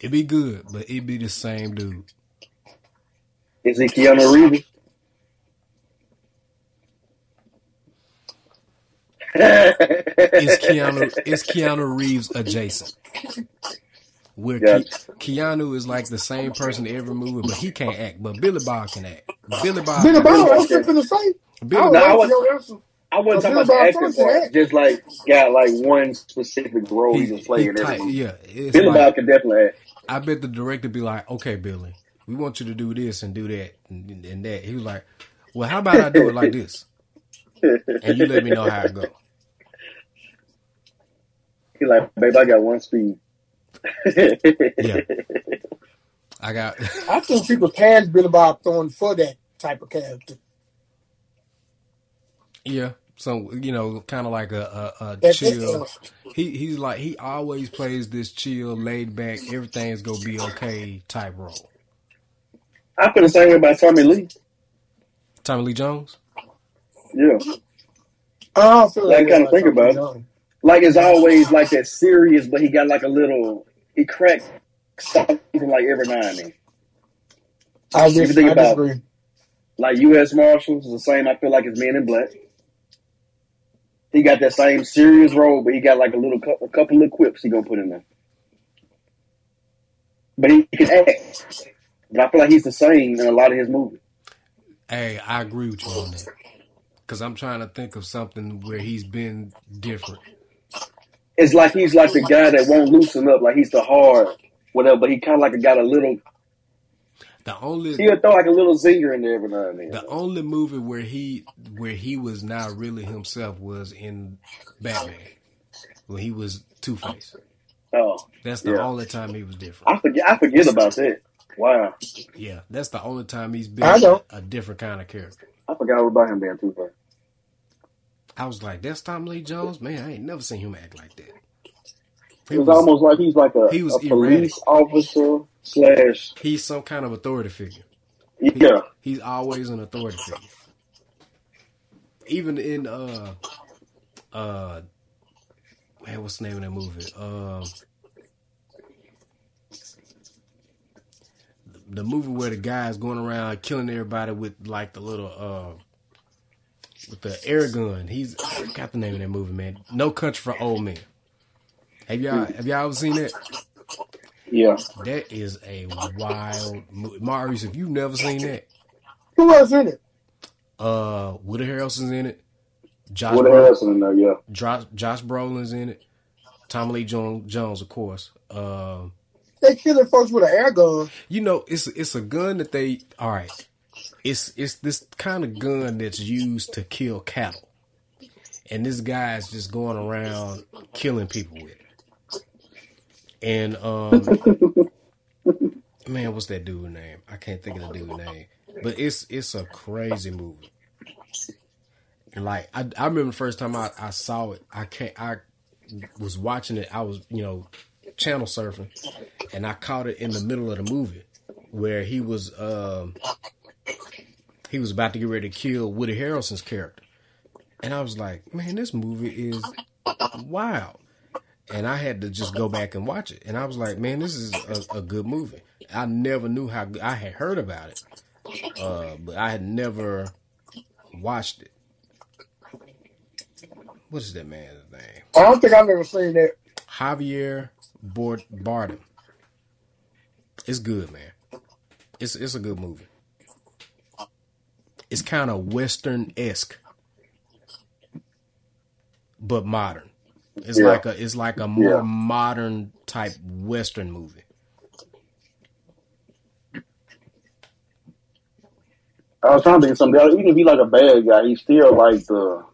It'd be good, but it'd be the same dude. Is it Keanu Reeves? Is Keanu Reeves adjacent? Where Keanu is like the same person in every movie, but he can't act. But Billy Bob can act. I wasn't talking about the acting part. Just like got like one specific role he was playing in every movie. Yeah, Billy Bob can definitely act. I bet the director be like, "Okay, Billy, we want you to do this and do that and that." He was like, "Well, how about I do it like this, and you let me know how it goes." He like, "Babe, I got one speed." Yeah, I got. I think people's past been about throwing for that type of character. Yeah, so you know, kind of like a chill. He's like he always plays this chill, laid back, everything's gonna be okay type role. I feel the same way about Tommy Lee. Tommy Lee Jones. Yeah. I feel like kind of think about it. Like it's always like that serious, but he got like a little. He cracks something like every now and then. I agree. Think about disagree. Like U.S. Marshals is the same. I feel like it's Men in Black. He got that same serious role, but he got like a couple little quips he gonna put in there. But he can act. But I feel like he's the same in a lot of his movies. Hey, I agree with you on that. Because I'm trying to think of something where he's been different. It's like he's like the guy that won't loosen up. Like he's the hard, whatever. But he kind of like got a little... He'll throw like a little zinger in there every now and then. The only movie where he was not really himself was in Batman. When he was Two-Face. Oh. That's the only time he was different. I forget about that. Wow. Yeah, that's the only time he's been a different kind of character. I forgot about him being Two-Face. I was like, that's Tommy Lee Jones? Man, I ain't never seen him act like that. It was almost like he's like a police officer / he's some kind of authority figure. Yeah. He's always an authority figure. Even in man, what's the name of that movie? The movie where the guy's going around killing everybody with like the little with the air gun. I forgot the name of that movie, man. No Country for Old Men. Have y'all ever seen that? Yeah. That is a wild movie. Maurice, if you've never seen that. Who else in it? Woody Harrelson's in it. Harrelson in there, yeah. Josh Brolin's in it. Tommy Lee Jones, of course. They killing folks with an air gun. You know, it's a gun that they... All right. It's this kind of gun that's used to kill cattle. And this guy is just going around killing people with it. And, man, what's that dude's name? I can't think of the dude's name. But it's a crazy movie. And like, I remember the first time I saw it, I was watching it. I was, you know, channel surfing. And I caught it in the middle of the movie where he was about to get ready to kill Woody Harrelson's character. And I was like, man, this movie is wild. And I had to just go back and watch it. And I was like, man, this is a good movie. I never knew how good. I had heard about it. But I had never watched it. What is that man's name? I don't think I've ever seen that. Javier Bardem. It's good, man. It's a good movie. It's kind of Western-esque. But modern. It's like a more modern type Western movie. I was trying to think of something else. Even if he's like a bad guy, he's still like the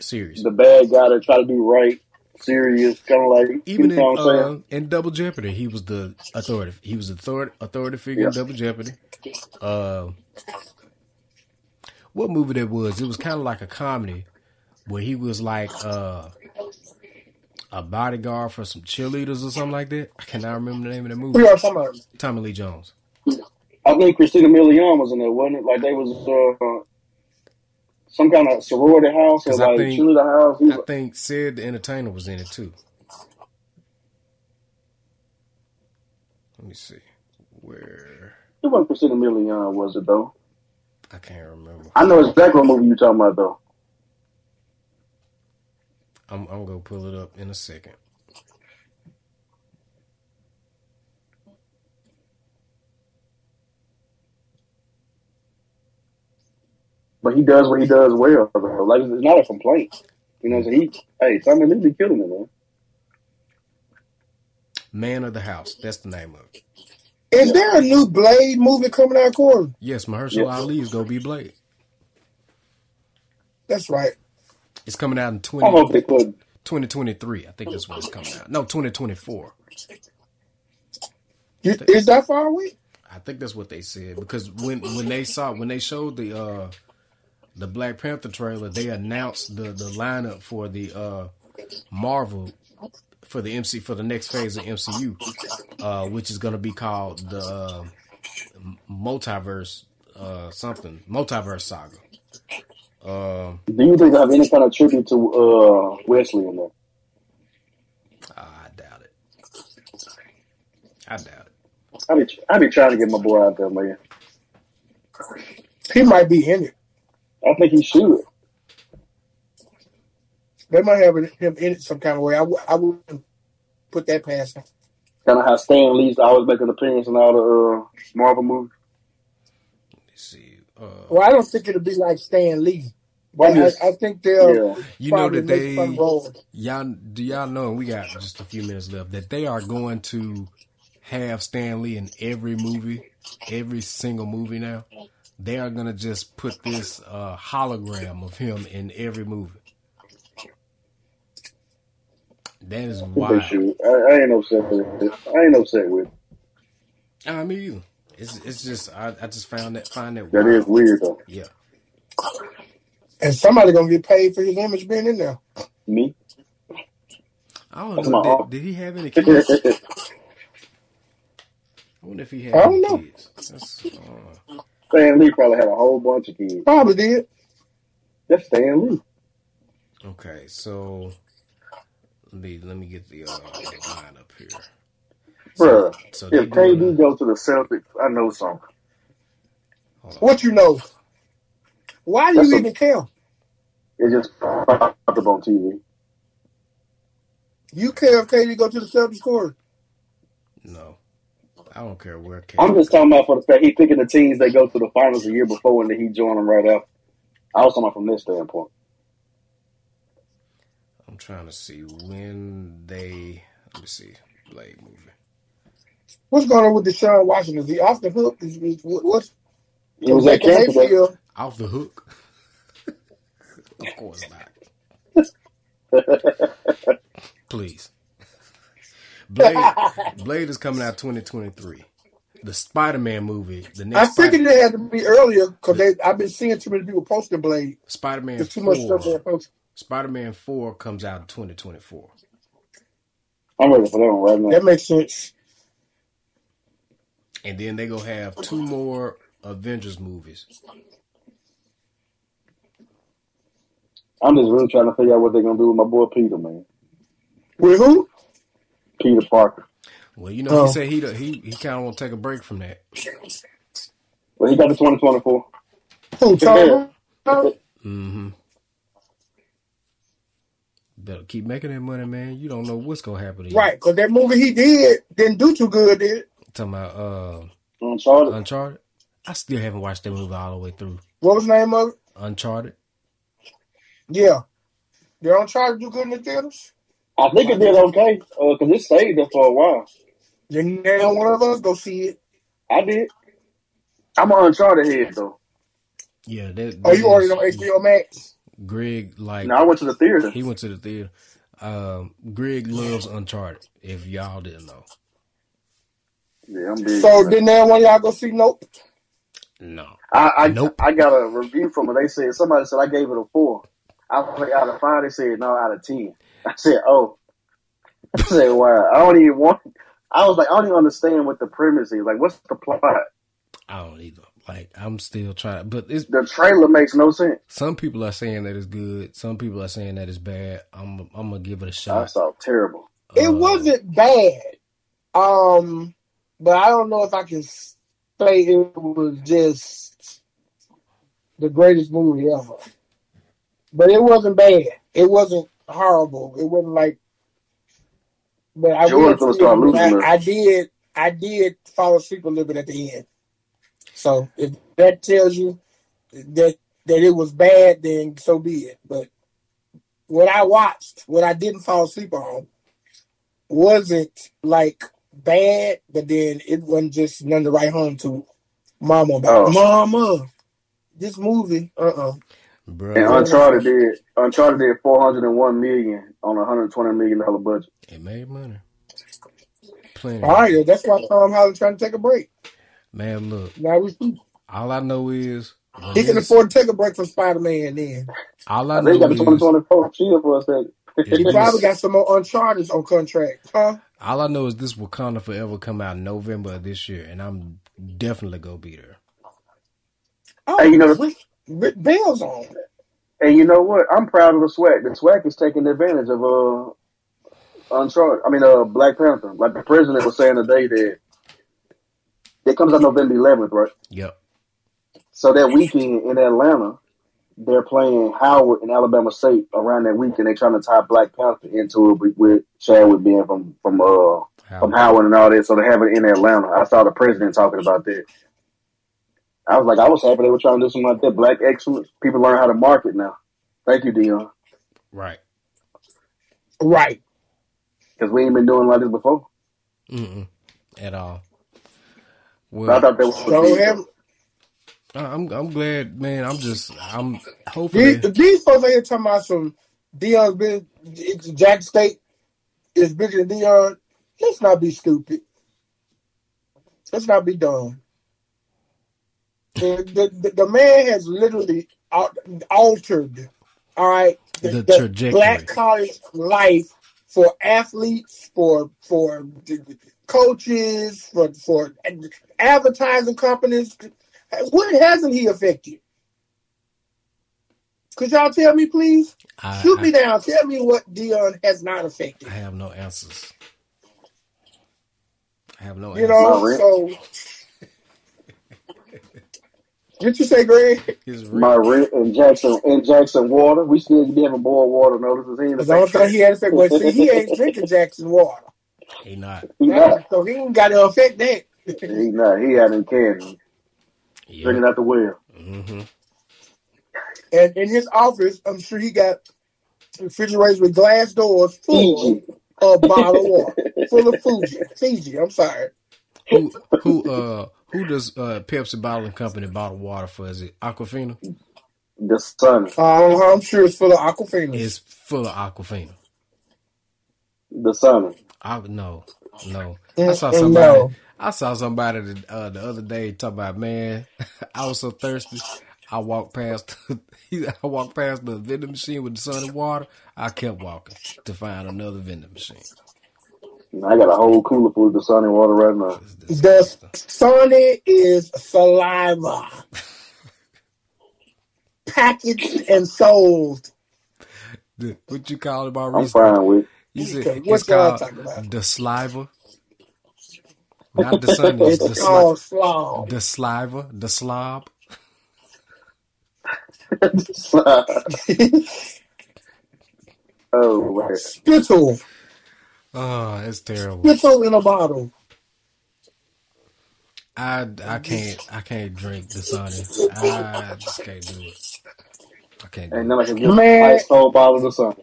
serious. The bad guy that try to do right, serious, kind of like even you know in Double Jeopardy, he was the authority. He was the authority figure in Double Jeopardy. What movie that was? It was kind of like a comedy. Where he was like a bodyguard for some cheerleaders or something like that. I cannot remember the name of the movie. Tommy Lee Jones. I think Christina Milian was in there, wasn't it? Like they was some kind of sorority house or like cheerleader house. I think Sid the Entertainer was in it too. Let me see. Where? It wasn't Christina Milian, was it though? I can't remember. I know exactly what movie you're talking about though. I'm going to pull it up in a second. But he does what he does well. Bro. Like, it's not a complaint. You know what I'm saying? Tommy Lee be killing him, man. Man of the House. That's the name of it. Is there a new Blade movie coming out, Corey? Yes, Mahershala Ali is going to be Blade. That's right. It's coming out in 2023. I think that's when it's coming out. No, 2024. Is that far away? I think that's what they said, because when they showed the Black Panther trailer, they announced the lineup for the Marvel for the MC for the next phase of MCU, which is going to be called the Multiverse Saga. Do you think I have any kind of tribute to Wesley in there? I doubt it. I be trying to get my boy out there, man. He might be in it. I think he should. They might have him in it some kind of way. I wouldn't put that past him. Kind of how Stan Lee's always making appearances in all the Marvel movies. Let me see. Well, I don't think it'll be like Stan Lee. I think they'll. Yeah. You know that they. Y'all know we got just a few minutes left. That they are going to have Stan Lee in every movie, every single movie now. They are going to just put this hologram of him in every movie. That is wild. I ain't upset with it. I mean, you. It's just I just find that wild. That is weird though. Yeah. And somebody gonna get paid for his image being in there. Me? I don't know. Did he have any kids? I wonder if he had any kids. Stan Lee probably had a whole bunch of kids. Probably did. That's Stan Lee. Okay, so let me get the line up here. Bruh, so if KD goes to the Celtics, I know something. What you know? Why do you even care? It just popped up on TV. You care if KD go to the Celtics court? No. I don't care where KD I'm just talking about for the fact he's picking the teams that go to the finals a year before and then he joined them right after. I was talking about from this standpoint. I'm trying to see when they... Let me see. Blade movie. What's going on with Deshaun Washington? Is he off the hook? What's it was like Mayfield? Off the hook? Of course not. Please. Blade is coming out 2023. The Spider-Man movie. The next. I figured it had to be earlier because I've been seeing too many people posting Blade. Spider-Man. There's too much stuff there posted. Spider-Man 4 comes out in 2024. I'm ready for that one right now. That makes sense. And then they go have 2 more Avengers movies. I'm just really trying to figure out what they're gonna do with my boy Peter, man. With who? Peter Parker. Well, you know, he said he kind of want to take a break from that. Well, he got the 2024. Who? Tom? Mm-hmm. Better keep making that money, man. You don't know what's gonna happen to you. Right? Because that movie he did didn't do too good, did it? Talking about Uncharted. I still haven't watched that movie all the way through. What was the name of it? Uncharted. Yeah. Did Uncharted do good in the theaters? I think it did okay. Because it stayed there for a while. Didn't one of us go see it? I did. I'm an Uncharted head, though. Yeah. You already on HBO Max? Greg, I went to the theater. He went to the theater. Greg loves Uncharted, if y'all didn't know. Yeah, I'm big. So didn't that one of y'all go see Nope? No. I got a review from it. They said somebody said I gave it a 4. I was like, out of 5, they said no, out of 10. I said, oh. I said, wow. I don't even understand what the premise is. Like, what's the plot? I don't either. Like, I'm still trying, but the trailer makes no sense. Some people are saying that it's good. Some people are saying that it's bad. I'm gonna give it a shot. I saw terrible. It wasn't bad. But I don't know if I can say it was just the greatest movie ever. But it wasn't bad. It wasn't horrible. It wasn't like. But I did fall asleep a little bit at the end. So if that tells you that it was bad, then so be it. But what I watched, what I didn't fall asleep on, wasn't like. Bad, but then it wasn't just none to write home to mama about. Oh. Mama, this movie, Bro. And Uncharted did 401 million on $120 million budget. It made money. plenty. All right, that's why Tom Holland trying to take a break. Man, look. Now we. All I know is he can afford to take a break from Spider-Man. Then all I know is he probably got some more Uncharted on contract, huh? All I know is this Wakanda Forever come out in November of this year, and I'm definitely gonna be there. Oh, hey, you know, Bell's on. And you know what? I'm proud of the SWAC. The SWAC is taking advantage of Uncharted. I mean, Black Panther. Like the president was saying today, that it comes out November 11th, right? Yep. So that weekend in Atlanta, they're playing Howard and Alabama State around that weekend. They're trying to tie Black Panther into it with Chadwick being from Howard and all that. So they have it in Atlanta. I saw the president talking about that. I was like, I was happy they were trying to do something like that. Black excellence. People learn how to market now. Thank you, Deion. Right. Because we ain't been doing like this before. Mm-mm. At all. Well, I thought that was I'm glad, man. I'm hopefully these folks out here talking about some Deion's big. Jackson State is bigger than Deion. Let's not be stupid. Let's not be dumb. The man has literally altered, all right, the trajectory. Black college life for athletes, for coaches, for advertising companies. What hasn't he affected? Could y'all tell me, please? Shoot me down. Tell me what Deion has not affected. I have no answers. You know, so... Did you say, Greg? My rent and Jackson water. We still never boil water notices. Because I don't think he had to say, well, see, he ain't drinking Jackson water. He not. So he ain't got to affect that. He not. He out in Kansas. Yeah. Drinking out the well. Mm-hmm. And in his office, I'm sure he got refrigerators with glass doors full of bottled water. Full of Fiji, I'm sorry. Who does Pepsi Bottling Company bottle water for? Is it Aquafina? Dasani. I'm sure it's full of Aquafina. It's full of Aquafina. Dasani. No. I saw somebody the other day talking about, man, I was so thirsty. I walked past the vending machine with Dasani and water. I kept walking to find another vending machine. I got a whole cooler full of Dasani water right now. Dasani is saliva. Packaged and sold. Dude, what you call it about recently? I'm fine with it. You said it's called the saliva. Not the sun. It's called slob. The saliva. The slob. The slob. Oh, spittle. Oh, it's terrible. Spittle in a bottle. I can't drink Dasani. I just can't do it. I can't. Ain't nobody can get an ice cold bottle of Dasani.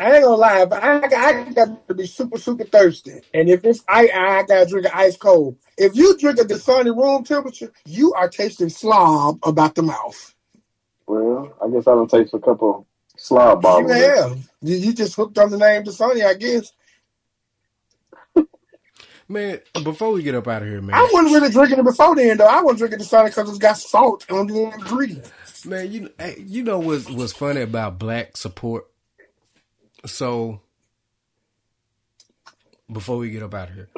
I ain't gonna lie, but I got to be super, super thirsty. And if it's I gotta drink it ice cold. If you drink a Dasani room temperature, you are tasting slob about the mouth. Well, I guess I don't taste a couple slob bottles. Yeah, you just hooked on the name Dasani, I guess. Man, before we get up out of here, man. I wasn't really drinking it before then, though. I wasn't drinking the Dasani because it's got salt on the ingredients. Man, you know what's funny about black support? So, before we get up out of here.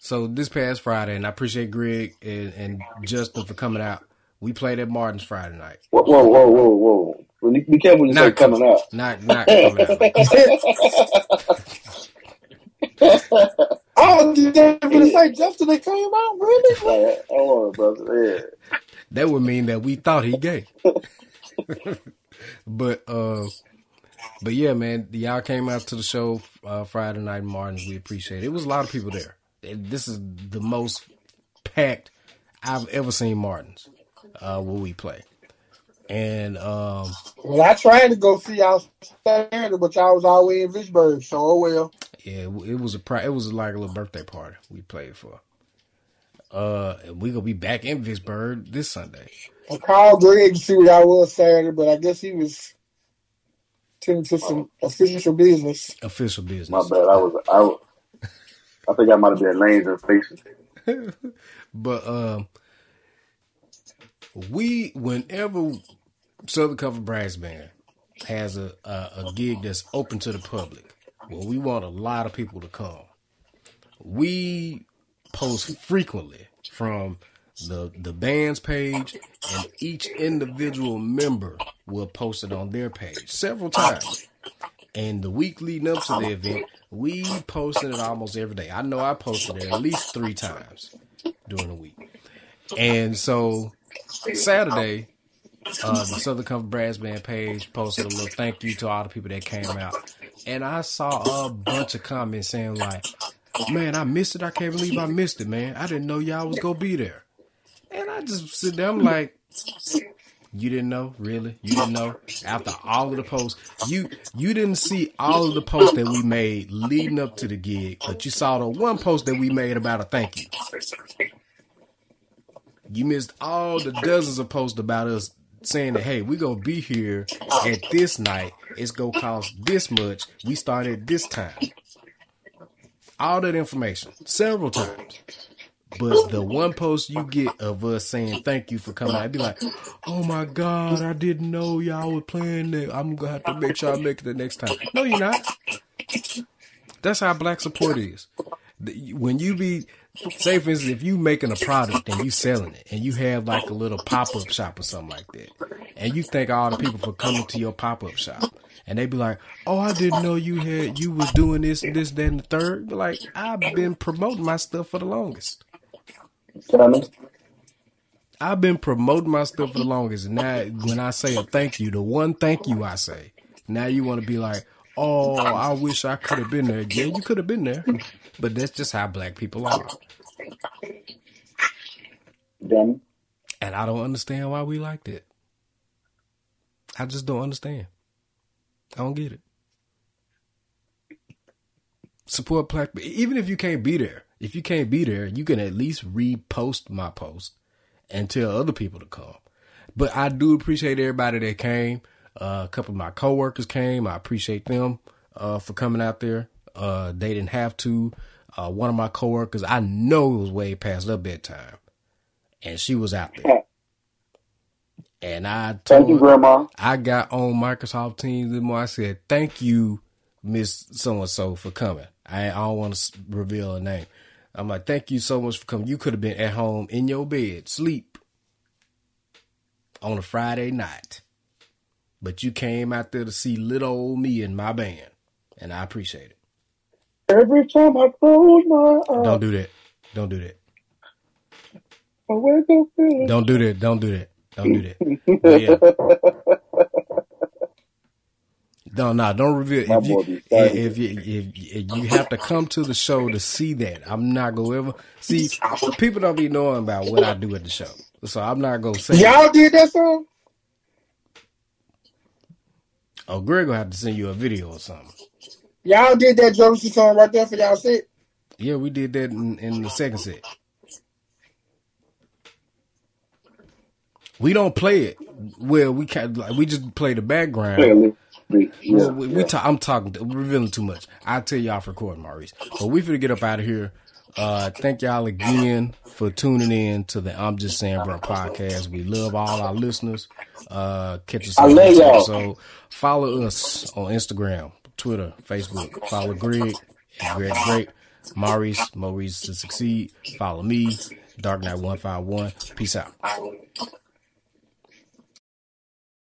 So, this past Friday, and I appreciate Greg and Justin for coming out. We played at Martin's Friday night. Whoa. Be careful when you say coming out. Not coming out. Oh, did they really say Justin they came out? Really? Oh, brother. Yeah. That would mean that we thought he gay. But yeah, man, y'all came out to the show Friday night, Martins. We appreciate it. It was a lot of people there. This is the most packed I've ever seen Martins where we play. And well, I tried to go see y'all Saturday, but y'all was all the way in Vicksburg, so oh well. Yeah, it was like a little birthday party we played for. And we gonna be back in Vicksburg this Sunday. I called Greg to see what y'all was Saturday, but I guess he was tending to some official business. My bad, I was I think I might have been names and faces. But whenever Southern Comfort Brass Band has a gig that's open to the public, well, we want a lot of people to come. We post frequently from the band's page, and each individual member will post it on their page several times. And the week leading up to the event, we posted it almost every day. I know I posted it at least 3 times during the week. And so Saturday, the Southern Comfort Brass Band page posted a little thank you to all the people that came out. And I saw a bunch of comments saying like, man, I missed it. I can't believe I missed it, man. I didn't know y'all was going to be there. And I just sit there, I'm like, you didn't know? Really? You didn't know? After all of the posts, you didn't see all of the posts that we made leading up to the gig, but you saw the one post that we made about a thank you. You missed all the dozens of posts about us saying that, hey, we're going to be here at this night. It's going to cost this much. We start at this time. All that information several times. But the one post you get of us saying thank you for coming, I'd be like, oh my God, I didn't know y'all were playing that. I'm going to have to make sure I make it the next time. No, you're not. That's how black support is. When you be, say for instance, if you making a product and you selling it and you have like a little pop-up shop or something like that, and you thank all the people for coming to your pop-up shop. And they be like, oh, I didn't know you was doing this, that, and the third. But like, I've been promoting my stuff for the longest. I've been promoting my stuff for the longest. And now when I say a thank you, the one thank you I say, now you want to be like, oh, I wish I could have been there. Yeah, you could have been there. But that's just how black people are. And I don't understand why we like that. I just don't understand. I don't get it. Support black. Even if you can't be there, you can at least repost my post and tell other people to come. But I do appreciate everybody that came. A couple of my coworkers came. I appreciate them for coming out there. They didn't have to. One of my coworkers, I know it was way past her bedtime, and she was out there. And I told thank you, Grandma. I got on Microsoft Teams and I said, thank you, Miss So-and-so, for coming. I don't want to reveal her name. I'm like, thank you so much for coming. You could have been at home in your bed, sleep on a Friday night. But you came out there to see little old me and my band. And I appreciate it. Every time I close my eyes. Don't do that. Don't do that. I wake up feeling. Don't do that. Don't do that. Don't do that. Yeah. Don't reveal. If you have to come to the show to see that, I'm not gonna ever see. People don't be knowing about what I do at the show, so I'm not gonna say. Y'all did that song? Oh, Greg will have to send you a video or something. Y'all did that Jodeci song right there for y'all set? Yeah, we did that in the second set. We don't play it. Well, we can't. Like, we just play the background. Yeah. I'm talking. We're revealing too much. I'll tell y'all for recording, Maurice. But we finna get up out of here. Thank y'all again for tuning in to the I'm Just Saying Bro podcast. We love all our listeners. Catch us on next episode. Follow us on Instagram, Twitter, Facebook. Follow Greg Great, Maurice to Succeed. Follow me, Dark Knight 151. Peace out.